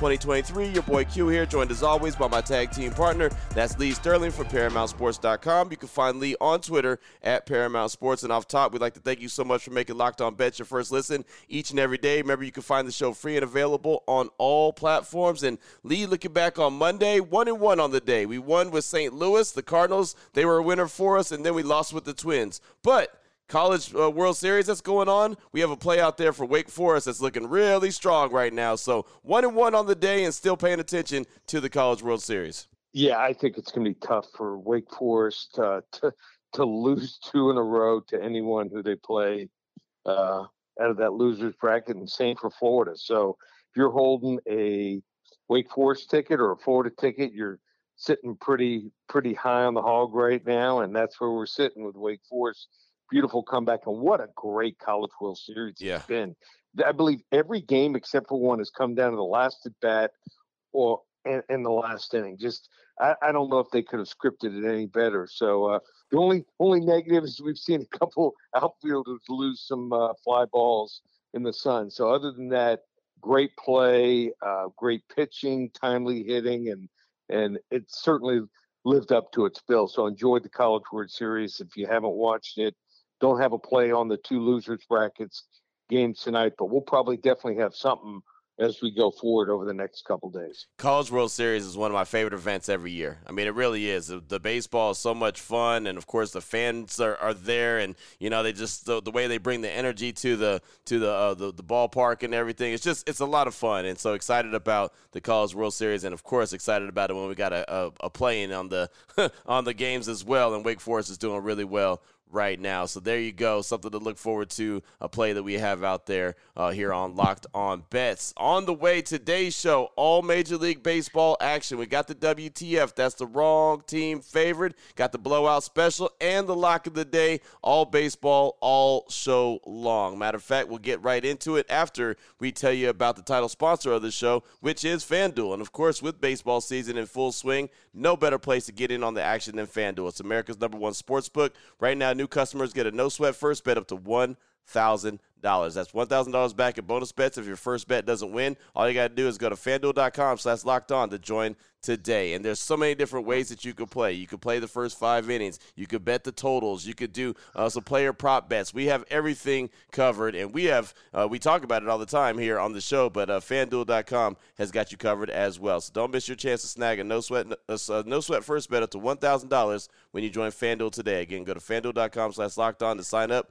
2023. Your boy Q here, joined as always by my tag team partner. That's Lee Sterling from ParamountSports.com. You can find Lee on Twitter at Paramount Sports. And off top, we'd like to thank you so much for making Locked On Bets your first listen each and every day. Remember, you can find the show free and available on all platforms. And Lee, looking back on Monday, 1-1 on the day. We won with St. Louis, the Cardinals. They were a winner for us, and then we lost with the Twins. But College World Series that's going on, we have a play out there for Wake Forest that's looking really strong right now. So 1-1 on the day and still paying attention to the College World Series. Yeah, I think it's going to be tough for Wake Forest to lose two in a row to anyone who they play out of that loser's bracket, and same for Florida. So if you're holding a Wake Forest ticket or a Florida ticket, you're sitting pretty high on the hog right now, and that's where we're sitting with Wake Forest. Beautiful comeback, and what a great College World Series it's been. I believe every game except for one has come down to the last at bat or in the last inning. Just I don't know if they could have scripted it any better. So the only negative is we've seen a couple outfielders lose some fly balls in the sun. So other than that, great play, great pitching, timely hitting, and it certainly lived up to its bill. So enjoyed the College World Series. If you haven't watched it, don't have a play on the two losers brackets games tonight, but we'll probably definitely have something as we go forward over the next couple days. College World Series is one of my favorite events every year. I mean, it really is. The baseball is so much fun, and of course the fans are there, and you know they just the way they bring the energy to the ballpark and everything. It's just a lot of fun, and so excited about the College World Series, and of course excited about it when we got a play in on the on the games as well. And Wake Forest is doing really well right now. So there you go, something to look forward to, a play that we have out there here on Locked On Bets. On the way, today's show, all Major League Baseball action. We got the WTF, that's the wrong team favored, got the blowout special, and the lock of the day, all baseball, all show long. Matter of fact, we'll get right into it after we tell you about the title sponsor of the show, which is FanDuel. And of course, with baseball season in full swing, no better place to get in on the action than FanDuel. It's America's #1 sportsbook. Right now, new customers get a no-sweat first bet up to $1,000. That's $1,000 back in bonus bets if your first bet doesn't win. All you got to do is go to FanDuel.com/LockedOn to join today. And there's so many different ways that you could play. You could play the first 5 innings. You could bet the totals. You could do some player prop bets. We have everything covered, and we have we talk about it all the time here on the show, but FanDuel.com has got you covered as well. So don't miss your chance to snag a no-sweat first bet up to $1,000 when you join FanDuel today. Again, go to FanDuel.com/LockedOn to sign up.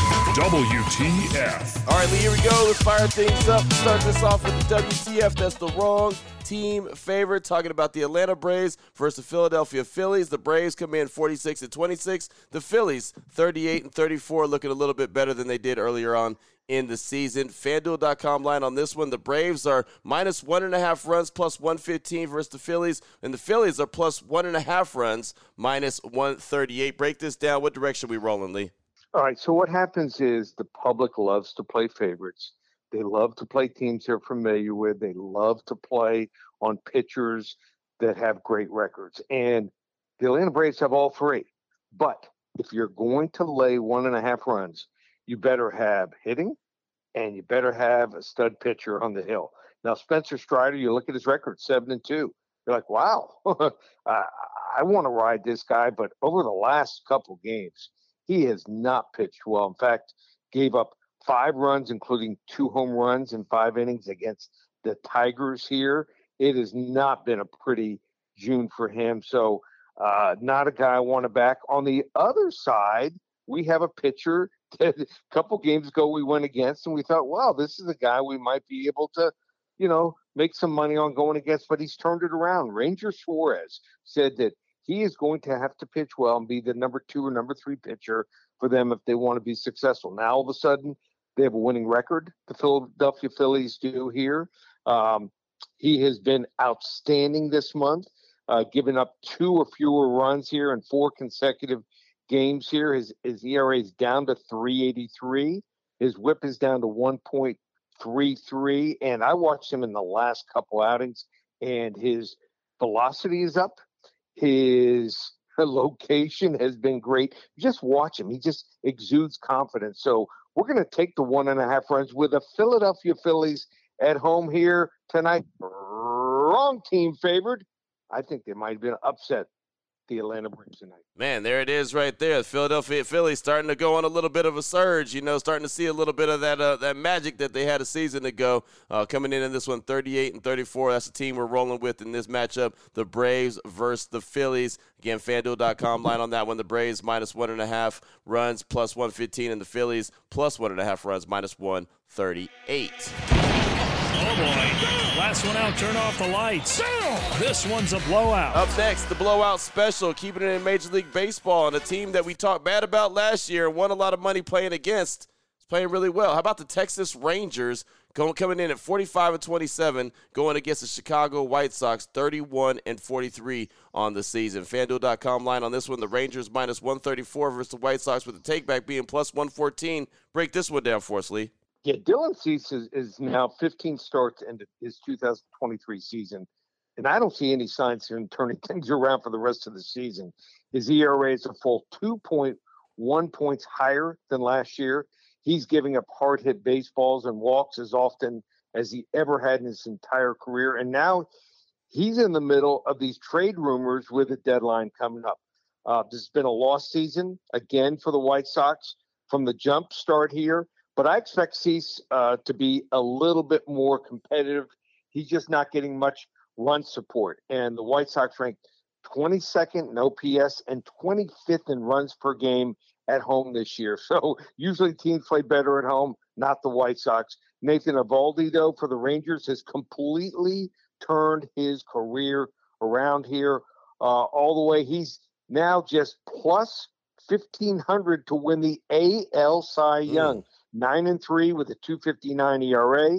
WTF. All right, Lee, here we go. Let's fire things up. Start this off with the WTF. That's the wrong team favorite, talking about the Atlanta Braves versus the Philadelphia Phillies. The Braves come in 46-26. The Phillies 38-34, looking a little bit better than they did earlier on in the season. FanDuel.com line on this one. The Braves are minus 1.5 runs, plus 115 versus the Phillies. And the Phillies are plus 1.5 runs, minus 138. Break this down. What direction are we rolling, Lee? All right, so what happens is the public loves to play favorites. They love to play teams they're familiar with. They love to play on pitchers that have great records. And the Atlanta Braves have all three. But if you're going to lay 1.5 runs, you better have hitting and you better have a stud pitcher on the hill. Now, Spencer Strider, you look at his record, 7-2. You're like, wow, I want to ride this guy. But over the last couple games, he has not pitched well. In fact, gave up 5 runs, including 2 home runs in 5 innings against the Tigers here. It has not been a pretty June for him. So not a guy I want to back. On the other side, we have a pitcher that a couple games ago we went against, and we thought, wow, this is a guy we might be able to, you know, make some money on going against, but he's turned it around. Ranger Suarez said that he is going to have to pitch well and be the number 2 or number 3 pitcher for them if they want to be successful. Now, all of a sudden, they have a winning record. The Philadelphia Phillies do here. He has been outstanding this month, giving up 2 or fewer runs here in 4 consecutive games here. His ERA is down to 3.83. His whip is down to 1.33. And I watched him in the last couple outings, and his velocity is up. His location has been great. Just watch him. He just exudes confidence. So we're going to take the 1.5 runs with the Philadelphia Phillies at home here tonight. Wrong team favored. I think they might have been upset the Atlanta Braves tonight. Man, there it is right there. The Philadelphia Phillies starting to go on a little bit of a surge, you know, starting to see a little bit of that magic that they had a season ago. Coming in this one, 38-34. That's the team we're rolling with in this matchup, the Braves versus the Phillies. Again, FanDuel.com line on that one. The Braves minus 1.5 runs, plus 115, and the Phillies plus 1.5 runs, minus 138. Oh, boy. Last one out. Turn off the lights. This one's a blowout. Up next, the blowout special, keeping it in Major League Baseball. And a team that we talked bad about last year and won a lot of money playing against is playing really well. How about the Texas Rangers coming in at 45-27, going against the Chicago White Sox, 31-43 on the season. FanDuel.com line on this one, the Rangers minus 134 versus the White Sox with the takeback being plus 114. Break this one down for us, Lee. Yeah, Dylan Cease is now 15 starts into his 2023 season, and I don't see any signs of him turning things around for the rest of the season. His ERA is a full 2.1 points higher than last year. He's giving up hard-hit baseballs and walks as often as he ever had in his entire career, and now he's in the middle of these trade rumors with a deadline coming up. This has been a lost season, again, for the White Sox from the jump start here. But I expect Cease to be a little bit more competitive. He's just not getting much run support. And the White Sox ranked 22nd in OPS and 25th in runs per game at home this year. So usually teams play better at home, not the White Sox. Nathan Evaldi, though, for the Rangers, has completely turned his career around here all the way. He's now just plus 1,500 to win the AL Cy Young. 9-3 with a 2.59 ERA,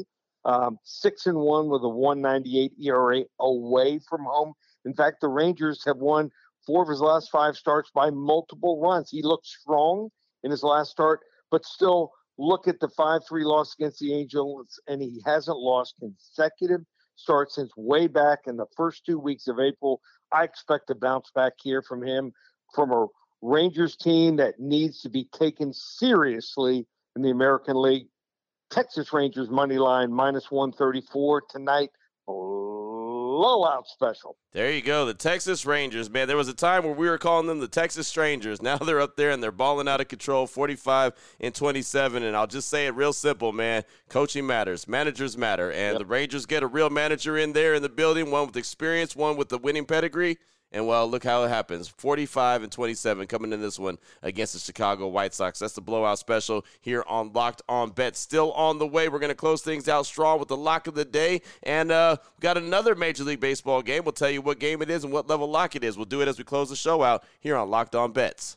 6-1 with a 1.98 ERA away from home. In fact, the Rangers have won 4 of his last 5 starts by multiple runs. He looked strong in his last start, but still look at the 5-3 loss against the Angels, and he hasn't lost consecutive starts since way back in the first 2 weeks of April. I expect a bounce back here from him, from a Rangers team that needs to be taken seriously in the American League. Texas Rangers money line minus 134 tonight. Blowout special. There you go. The Texas Rangers, man. There was a time where we were calling them the Texas Strangers. Now they're up there and they're balling out of control, 45-27. And I'll just say it real simple, man. Coaching matters. Managers matter. And The Rangers get a real manager in there in the building, one with experience, one with the winning pedigree. And, well, look how it happens, 45-27 coming in this one against the Chicago White Sox. That's the blowout special here on Locked On Bets. Still on the way. We're going to close things out strong with the lock of the day. And we've got another Major League Baseball game. We'll tell you what game it is and what level lock it is. We'll do it as we close the show out here on Locked On Bets.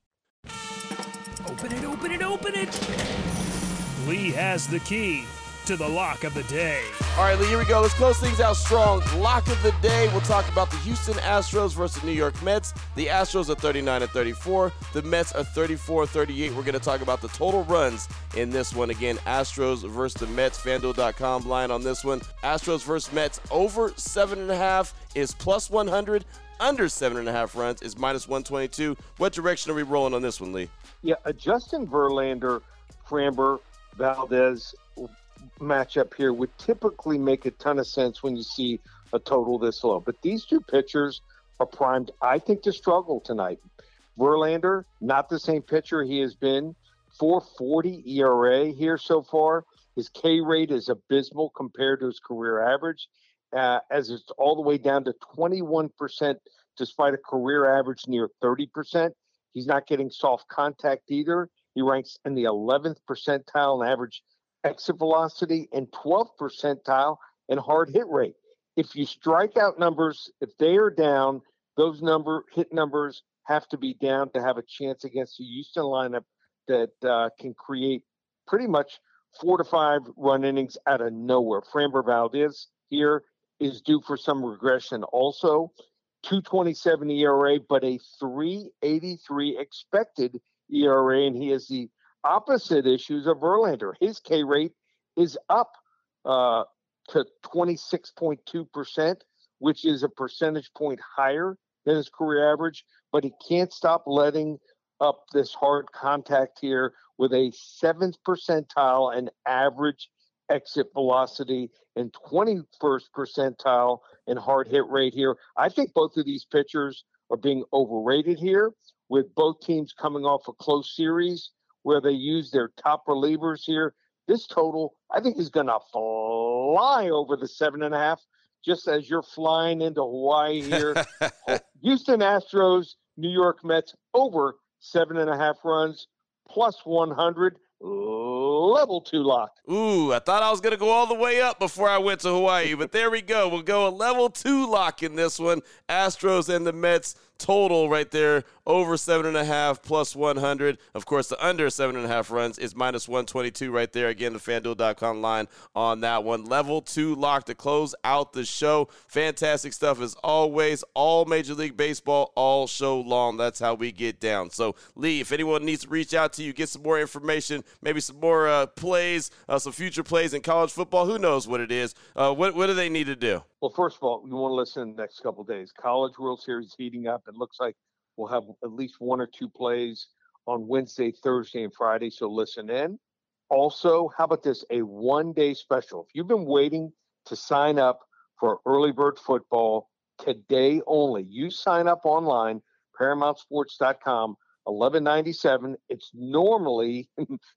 Open it. Lee has the key to the lock of the day. All right, Lee, here we go. Let's close things out strong. Lock of the day. We'll talk about the Houston Astros versus New York Mets. The Astros are 39-34. The Mets are 34-38. We're going to talk about the total runs in this one. Again, Astros versus the Mets. FanDuel.com line on this one. Astros versus Mets over 7.5 is plus 100. Under 7.5 runs is minus 122. What direction are we rolling on this one, Lee? Yeah, a Justin Verlander, Framber Valdez matchup here would typically make a ton of sense when you see a total this low. But these two pitchers are primed, I think, to struggle tonight. Verlander, not the same pitcher he has been. 4.40 ERA here so far. His K rate is abysmal compared to his career average. As it's all the way down to 21%, despite a career average near 30%. He's not getting soft contact either. He ranks in the 11th percentile in average exit velocity and 12th percentile in hard hit rate. If you strike out numbers, if they are down, those hit numbers have to be down to have a chance against the Houston lineup that can create pretty much 4 to 5 run innings out of nowhere. Framber Valdez here is due for some regression. Also, 2.27 ERA, but a 3.83 expected ERA, and he has the opposite issues of Verlander. His K rate is up to 26.2%, which is a percentage point higher than his career average, but he can't stop letting up this hard contact here with a 7th percentile and average exit velocity and 21st percentile and hard hit rate here. I think both of these pitchers are being overrated here, with both teams coming off a close series where they use their top relievers here. This total, I think, is going to fly over the 7.5, just as you're flying into Hawaii here. Houston Astros, New York Mets over 7.5 runs, plus 100. Level 2 lock. Ooh, I thought I was going to go all the way up before I went to Hawaii, but there we go. We'll go a level 2 lock in this one. Astros and the Mets total right there, over 7.5 plus 100. Of course, the under 7.5 runs is minus 122 right there. Again, the FanDuel.com line on that one. Level 2 lock to close out the show. Fantastic stuff as always. All Major League Baseball all show long. That's how we get down. So, Lee, if anyone needs to reach out to you, get some more information, maybe some more plays, some future plays in college football, who knows what it is. What do they need to do? Well, first of all, we want to listen in the next couple of days. College World Series heating up. It looks like we'll have at least 1 or 2 plays on Wednesday, Thursday, and Friday, so listen in. Also, how about this, a one-day special. If you've been waiting to sign up for Early Bird Football today only, you sign up online, ParamountSports.com, $11.97. It's normally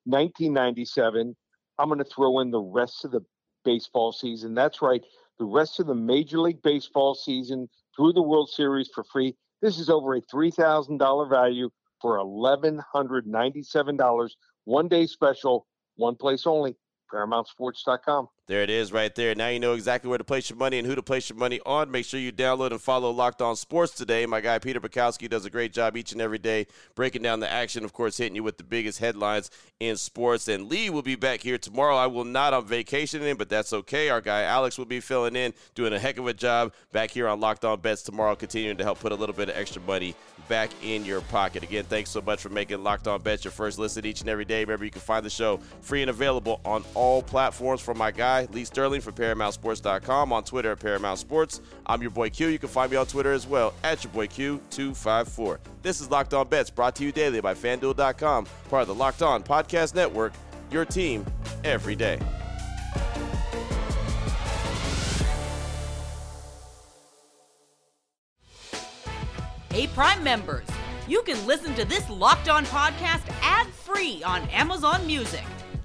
$19.97. I'm going to throw in the rest of the baseball season. That's right, the rest of the Major League Baseball season through the World Series for free. This is over a $3,000 value for $1,197. One-day special, one place only, ParamountSports.com. There it is right there. Now you know exactly where to place your money and who to place your money on. Make sure you download and follow Locked On Sports today. My guy Peter Bukowski does a great job each and every day breaking down the action, of course, hitting you with the biggest headlines in sports. And Lee will be back here tomorrow. I will not on vacationing, but that's okay. Our guy Alex will be filling in, doing a heck of a job back here on Locked On Bets tomorrow, continuing to help put a little bit of extra money back in your pocket. Again, thanks so much for making Locked On Bets your first listen each and every day. Remember, you can find the show free and available on all platforms from my guy Lee Sterling from ParamountSports.com, on Twitter at Paramount Sports. I'm your boy Q. You can find me on Twitter as well at your boy Q254. This is Locked On Bets, brought to you daily by FanDuel.com, part of the Locked On Podcast Network, your team every day. Hey, Prime members, You can listen to this Locked On podcast ad-free on Amazon Music.